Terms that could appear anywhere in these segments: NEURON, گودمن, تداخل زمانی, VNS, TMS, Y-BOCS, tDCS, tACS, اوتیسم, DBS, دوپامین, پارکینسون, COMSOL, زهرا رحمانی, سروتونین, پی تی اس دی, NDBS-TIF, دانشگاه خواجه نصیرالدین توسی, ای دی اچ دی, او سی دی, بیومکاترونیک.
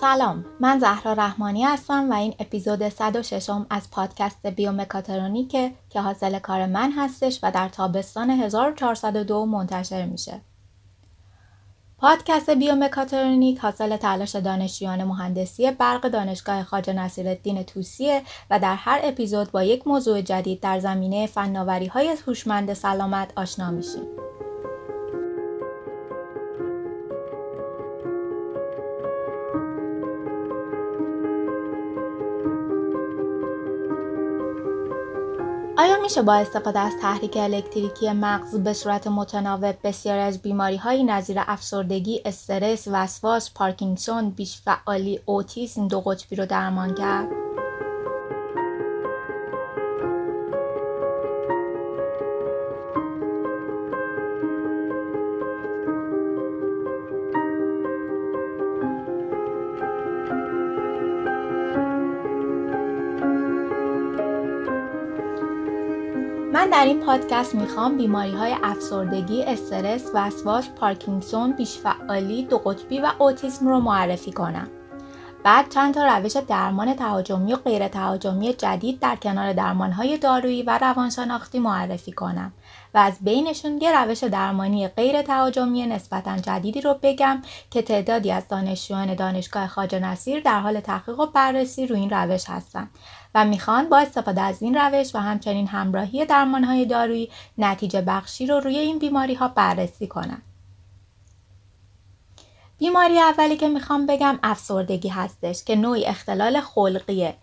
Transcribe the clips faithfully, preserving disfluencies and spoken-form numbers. سلام، من زهرا رحمانی هستم و این اپیزود صد و شش از پادکست بیومکاترونیک که حاصل کار من هستش و در تابستان هزار و چهارصد و دو منتشر میشه. پادکست بیومکاترونیک حاصل تلاش دانشجویان مهندسی برق دانشگاه خواجه نصیرالدین توسی و در هر اپیزود با یک موضوع جدید در زمینه فناوری‌های هوشمند سلامت آشنا میشیم. آیا میشه با استفاده از تحریک الکتریکی مغز به صورت متناوب بسیار از بیماری‌های نظیر افسردگی، استرس، وسواس، پارکینسون، بیش‌فعالی، اوتیسم، دو قطبی رو درمان کرد؟ من در این پادکست میخوام بیماری‌های افسردگی، استرس، وسواس، پارکینسون، بیش‌فعالی، دو قطبی و اوتیسم رو معرفی کنم. بعد چند تا روش درمان تهاجمی و غیر تهاجمی جدید در کنار درمان‌های دارویی و روانشناختی معرفی کنم و از بینشون یه روش درمانی غیر تهاجمی نسبتاً جدیدی رو بگم که تعدادی از دانشجویان دانشگاه خواجه نصیر در حال تحقیق و بررسی روی این روش هستن و میخوان با استفاده از این روش و همچنین همراهی درمان‌های دارویی نتیجه بخشی رو روی این بیماری‌ها بررسی کنن. بیماری اولی که میخوام بگم افسردگی هستش که نوعی اختلال خلقیه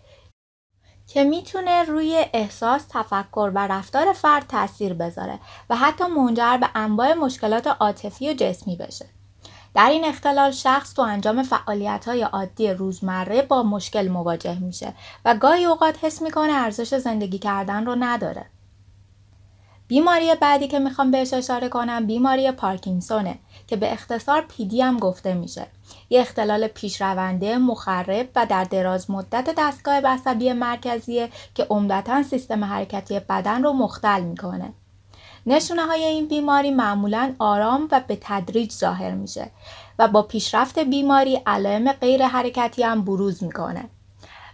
که میتونه روی احساس، تفکر و رفتار فرد تأثیر بذاره و حتی منجر به انواع مشکلات عاطفی و جسمی بشه. در این اختلال شخص تو انجام فعالیت‌های عادی روزمره با مشکل مواجه میشه و گاهی اوقات حس میکنه ارزش زندگی کردن رو نداره. بیماری بعدی که میخوام بهش اشاره کنم بیماری پارکینسونه که به اختصار پی دی هم گفته میشه. یه اختلال پیشرونده، مخرب و در دراز مدت دستگاه عصبی مرکزیه که عمدتاً سیستم حرکتی بدن رو مختل میکنه. نشونه‌های این بیماری معمولاً آرام و به تدریج ظاهر میشه و با پیشرفت بیماری علائم غیر حرکتی هم بروز میکنه.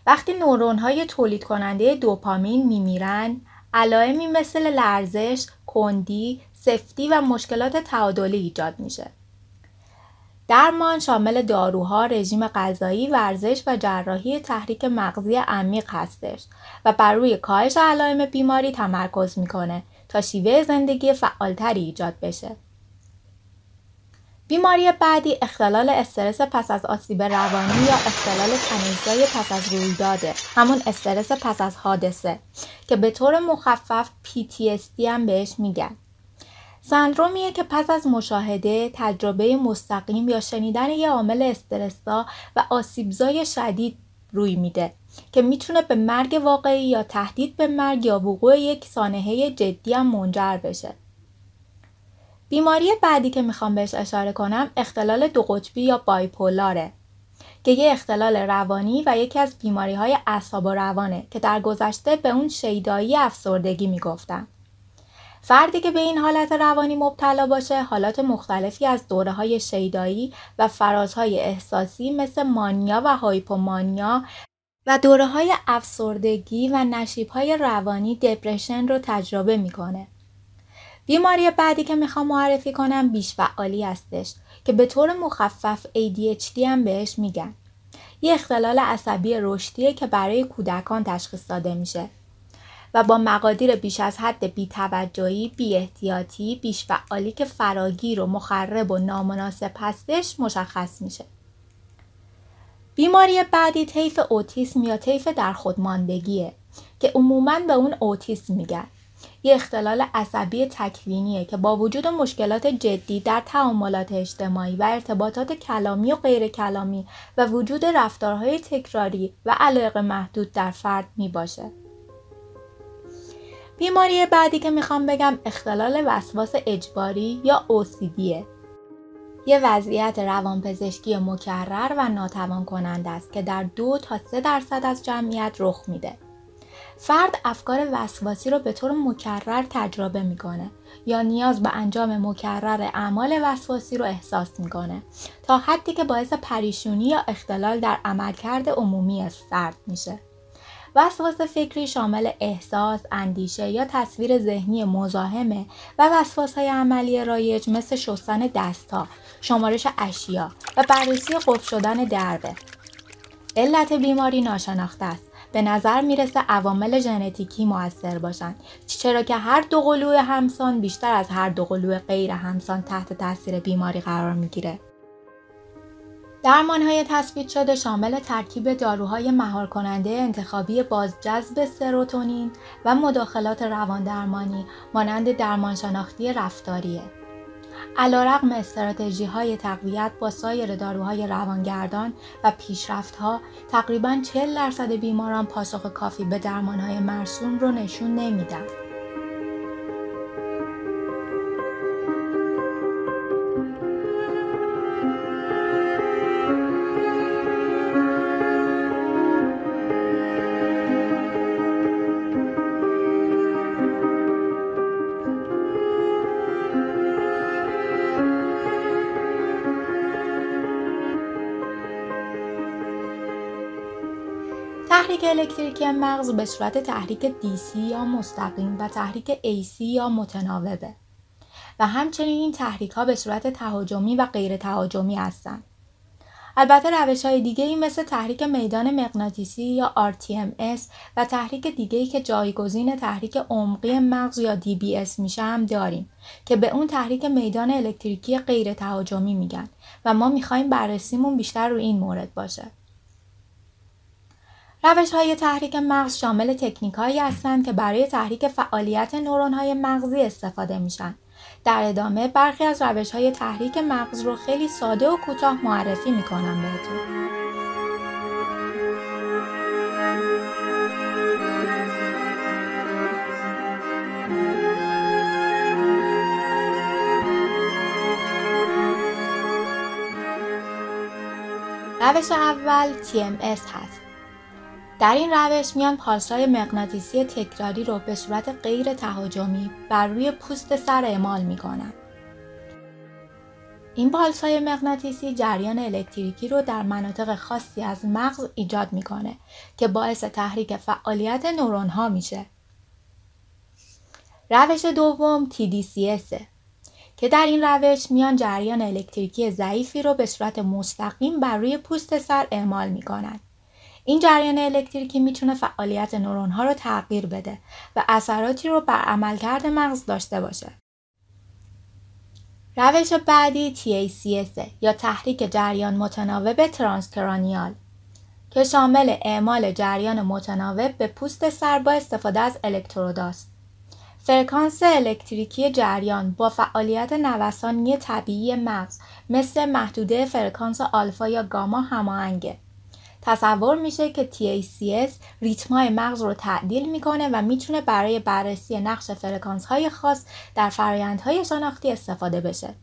وقتی نورون‌های تولید کننده دوپامین میمیرن، علائمی مثل لرزش، کندی، سفتی و مشکلات تعادلی ایجاد میشه. درمان شامل داروها، رژیم غذایی، ورزش و جراحی تحریک مغزی عمیق هستش و بر روی کاهش علائم بیماری تمرکز میکنه تا شیوه زندگی فعالتری ایجاد بشه. بیماری بعدی اختلال استرس پس از آسیب روانی یا اختلال تنش‌زای پس از رویداده، همون استرس پس از حادثه که به طور مخفف پی تی اس دی هم بهش میگن. سندرومیه که پس از مشاهده، تجربه مستقیم یا شنیدن یه عامل استرس‌زا و آسیب‌زای شدید روی میده که میتونه به مرگ واقعی یا تهدید به مرگ یا وقوع یک سانحه جدی هم منجر بشه. بیماری بعدی که میخوام بهش اشاره کنم اختلال دو قطبی یا بایپولاره که یه اختلال روانی و یکی از بیماری‌های اعصاب و روانه که در گذشته به اون شیدایی افسردگی میگفتن. فردی که به این حالت روانی مبتلا باشه حالات مختلفی از دوره‌های شیدایی و فرازهای احساسی مثل مانیا و هایپومانیا و دوره‌های افسردگی و نشیب‌های روانی دپرشن رو تجربه میکنه. بیماری بعدی که میخوام معرفی کنم بیش‌فعالی هستش که به طور مخفف ای دی اچ دی هم بهش میگن. یه اختلال عصبی رشدیه که برای کودکان تشخیص داده میشه و با مقادیر بیش از حد بی‌توجهی، بی‌احتیاطی، بیش‌فعالی که فراگیر و مخرب و نامناسب هستش مشخص میشه. بیماری بعدی طیف اوتیسم یا طیف در خودماندگیه که عموماً به اون اوتیسم میگن. یه اختلال عصبی تکوینیه که با وجود مشکلات جدی در تعاملات اجتماعی و ارتباطات کلامی و غیر کلامی و وجود رفتارهای تکراری و علایق محدود در فرد می باشه. بیماری بعدی که میخوام بگم اختلال وسواس اجباری یا او سی دیه. یه وضعیت روانپزشکی مکرر و ناتوان کننده است که در دو تا سه درصد از جمعیت رخ میده فرد افکار وسواسی را به طور مکرر تجربه میکنه یا نیاز به انجام مکرر اعمال وسواسی رو احساس میکنه تا حدی که باعث پریشونی یا اختلال در عملکرد عمومی فرد میشه. وسواس فکری شامل احساس، اندیشه یا تصویر ذهنی مزاحمه و وسواس‌های عملی رایج مثل شستن دست‌ها، شمارش اشیا و بررسی قفل شدن دربه. علت بیماری ناشناخته است. به نظر میرسه عوامل ژنتیکی مؤثر باشن، چرا که هر دو قلوی همسان بیشتر از هر دو قلوی غیر همسان تحت تاثیر بیماری قرار میگیره. درمان‌های تثبیت شده شامل ترکیب داروهای مهار کننده انتخابی بازجذب سروتونین و مداخلات رواندرمانی مانند درمان شناختی رفتاریه. علیرغم استراتژی‌های تقویت با سایر داروهای روانگردان و پیشرفت‌ها، تقریباً چهل درصد بیماران پاسخ کافی به درمان‌های مرسوم رو نشون نمیدن. تحریک الکتریکی مغز به صورت تحریک دی سی یا مستقیم و تحریک ای سی یا متناوبه و همچنین این تحریک ها به صورت تهاجمی و غیر تهاجمی هستند. البته روش های دیگه‌ای مثل تحریک میدان مغناطیسی یا آر تی ام اس و تحریک دیگه‌ای که جایگزین تحریک عمقی مغز یا دی بی اس میشه هم داریم که به اون تحریک میدان الکتریکی غیر تهاجمی میگن و ما میخوایم بررسیمون بیشتر رو این مورد باشه. روش‌های تحریک مغز شامل تکنیک‌هایی هستند که برای تحریک فعالیت نورون‌های مغزی استفاده میشن. در ادامه برخی از روش‌های تحریک مغز رو خیلی ساده و کوتاه معرفی میکنم بهتون. روش اول تی ام اس هست. در این روش میان پالس‌های مغناطیسی تکراری رو به صورت غیر تهاجمی بر روی پوست سر اعمال می‌کنن. این پالس‌های مغناطیسی جریان الکتریکی رو در مناطق خاصی از مغز ایجاد می‌کنه که باعث تحریک فعالیت نورون‌ها میشه. روش دوم تی دی سی اس که در این روش میان جریان الکتریکی ضعیفی رو به صورت مستقیم بر روی پوست سر اعمال می‌کنن. این جریان الکتریکی میتونه فعالیت نورون‌ها رو تغییر بده و اثراتی رو بر عملکرد مغز داشته باشه. روش بعدی تی ای سی اس یا تحریک جریان متناوب ترانسکرانیال که شامل اعمال جریان متناوب به پوست سر با استفاده از الکتروداست. فرکانس الکتریکی جریان با فعالیت نوسانی طبیعی مغز مثل محدوده فرکانس آلفا یا گاما هماهنگه. تصور میشه که تی ای سی اس ریتم‌های مغز رو تعدیل میکنه و میتونه برای بررسی نقش فرکانس‌های خاص در فرآیندهای شناختی استفاده بشه.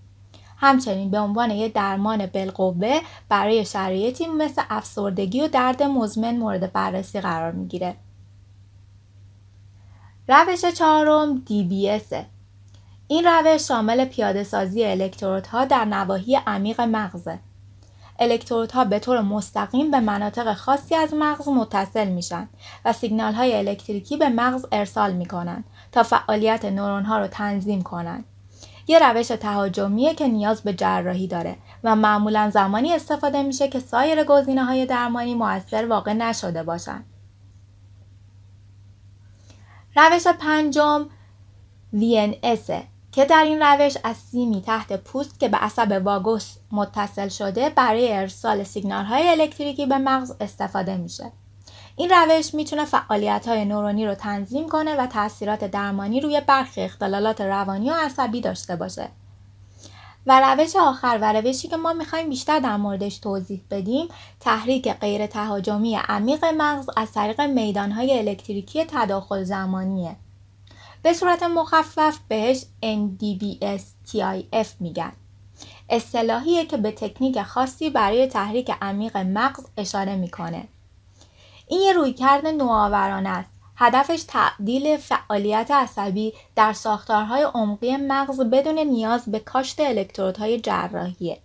همچنین به عنوان یک درمان بالقوه برای شرایطی مثل افسردگی و درد مزمن مورد بررسی قرار میگیره. روش چهارم دی بی اس. این روش شامل پیاده‌سازی الکترودها در نواحی عمیق مغزه. الکترودها به طور مستقیم به مناطق خاصی از مغز متصل میشن و سیگنال‌های الکتریکی به مغز ارسال میکنن تا فعالیت نورون‌ها رو تنظیم کنن. یه روش تهاجمیه که نیاز به جراحی داره و معمولاً زمانی استفاده میشه که سایر گزینه‌های درمانی مؤثر واقع نشده باشن. روش پنجم وی ان اس که در این روش از سیمی تحت پوست که به عصب واگوس متصل شده برای ارسال سیگنال‌های الکتریکی به مغز استفاده میشه. این روش میتونه فعالیت‌های نورونی رو تنظیم کنه و تأثیرات درمانی روی برخی اختلالات روانی و عصبی داشته باشه. و روش آخر و روشی که ما میخوایم بیشتر در موردش توضیح بدیم، تحریک غیر تهاجمی عمیق مغز از طریق میدان‌های الکتریکی تداخل زمانیه. به صورت مخفف بهش ان دی بی اس تی آی اف میگن. اصطلاحیه که به تکنیک خاصی برای تحریک عمیق مغز اشاره میکنه. این یه رویکرد نوآورانه است. هدفش تعدیل فعالیت عصبی در ساختارهای عمقی مغز بدون نیاز به کاشت الکترودهای جراحیه.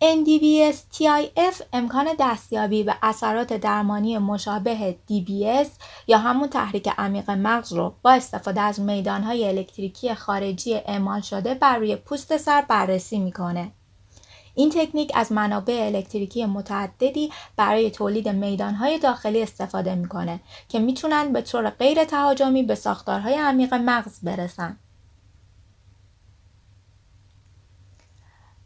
ان دی بی اس تی آی اف امکان دستیابی به اثرات درمانی مشابه دی بی اس یا همون تحریک عمیق مغز رو با استفاده از میدانهای الکتریکی خارجی اعمال شده بر روی پوست سر بررسی میکنه. این تکنیک از منابع الکتریکی متعددی برای تولید میدانهای داخلی استفاده میکنه که میتونن به طور غیر تهاجمی به ساختارهای عمیق مغز برسن.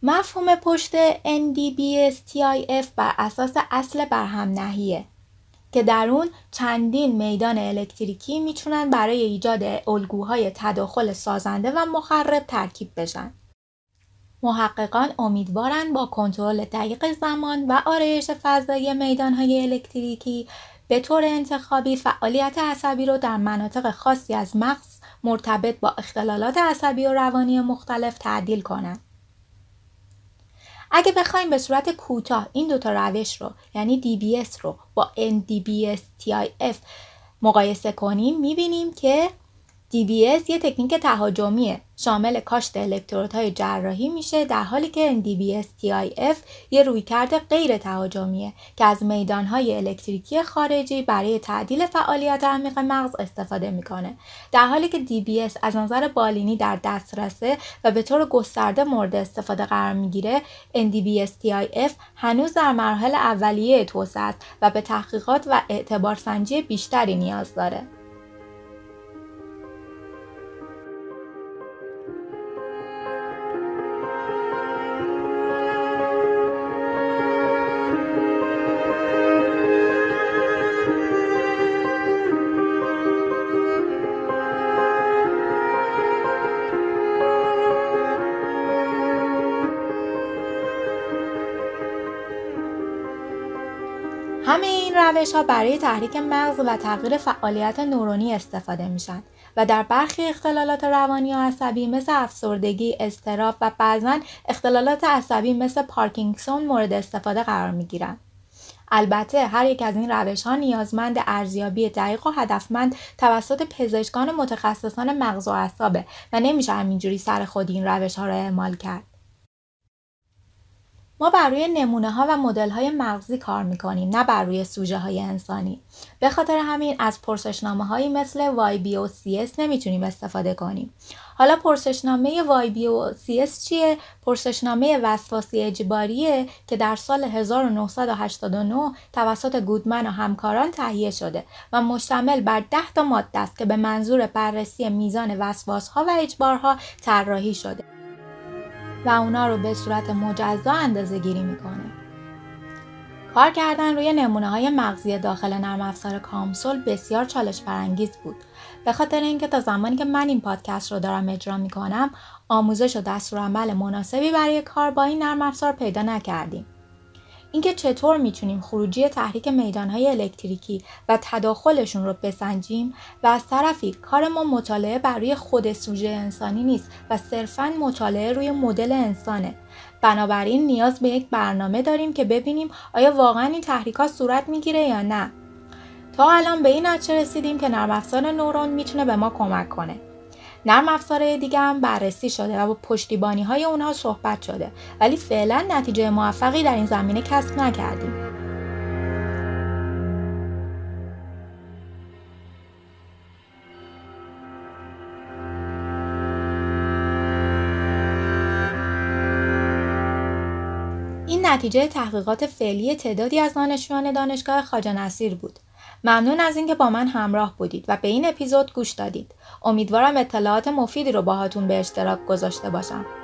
مفهوم پشت ان دی بی اس تی آی اف بر اساس اصل برهم نهیه که در اون چندین میدان الکتریکی میتونن برای ایجاد الگوهای تداخل سازنده و مخرب ترکیب بشن. محققان امیدوارن با کنترل دقیق زمان و آرایش فضایی میدانهای الکتریکی به طور انتخابی فعالیت عصبی رو در مناطق خاصی از مغز مرتبط با اختلالات عصبی و روانی مختلف تعدیل کنن. اگه بخوایم به صورت کوتاه این دوتا روش رو یعنی دی بی اس رو با ان دی بی اس تی آی اف مقایسه کنیم، میبینیم که دی بی اس یه تکنیک تهاجمیه شامل کاشت الکترودهای جراحی میشه، در حالی که ان دی بی اس تی آی اف یه رویکرد غیر تهاجمیه که از میدانهای الکتریکی خارجی برای تعدیل فعالیت عمیق مغز استفاده میکنه، در حالی که دی بی اس از نظر بالینی در دسترسه و به طور گسترده مورد استفاده قرار میگیره. ان دی بی اس تی آی اف هنوز در مراحل اولیه توسعه است و به تحقیقات و اعتبارسنجی بیشتری نیاز داره. همه این روش‌ها برای تحریک مغز و تغییر فعالیت نورونی استفاده میشن و در برخی اختلالات روانی و عصبی مثل افسردگی، اضطراب و بعضاً اختلالات عصبی مثل پارکینسون مورد استفاده قرار میگیرن. البته هر یک از این روش‌ها نیازمند ارزیابی دقیق و هدفمند توسط پزشکان متخصصان مغز و اعصابه و نمیشه همینجوری سر خود این روش‌ها را اعمال کرد. ما بر روی نمونه‌ها و مدل‌های مغزی کار می‌کنیم، نه بر روی سوژه‌های انسانی. به خاطر همین از پرسشنامه‌هایی مثل وای بی او سی اس نمی‌تونیم استفاده کنیم. حالا پرسشنامه وای بی او سی اس چیه؟ پرسشنامه وسواسی اجباریه که در سال هزار و نهصد و هشتاد و نه توسط گودمن و همکاران تهیه شده و مشتمل بر ده تا ماده است که به منظور بررسی میزان وسواس‌ها و اجبارها طراحی شده و اونا رو به صورت مجزا اندازه گیری میکنه. کار کردن روی نمونه های مغزی داخل نرم افزار کامسول بسیار چالش برانگیز بود، به خاطر اینکه تا زمانی که من این پادکست رو دارم اجرا میکنم آموزش و دستورالعمل مناسبی برای کار با این نرم افزار پیدا نکردیم. اینکه چطور میتونیم خروجی تحریک میدانهای الکتریکی و تداخلشون رو بسنجیم و از طرفی کار ما مطالعه بر روی خود سوژه انسانی نیست و صرفاً مطالعه روی مدل انسانه. بنابراین نیاز به یک برنامه داریم که ببینیم آیا واقعاً این تحریکات صورت میگیره یا نه. تا الان به این نتیجه رسیدیم که نرم افزار نورون میتونه به ما کمک کنه. نرم افزارهای دیگه هم بررسی شده و با پشتیبانی‌های اونها صحبت شده، ولی فعلا نتیجه موفقی در این زمینه کسب نکردیم. این نتیجه تحقیقات فعلی تعدادی از دانشجویان دانشگاه خواجه نصیر بود. ممنون از اینکه با من همراه بودید و به این اپیزود گوش دادید. امیدوارم اطلاعات مفیدی رو باهاتون به اشتراک گذاشته باشم.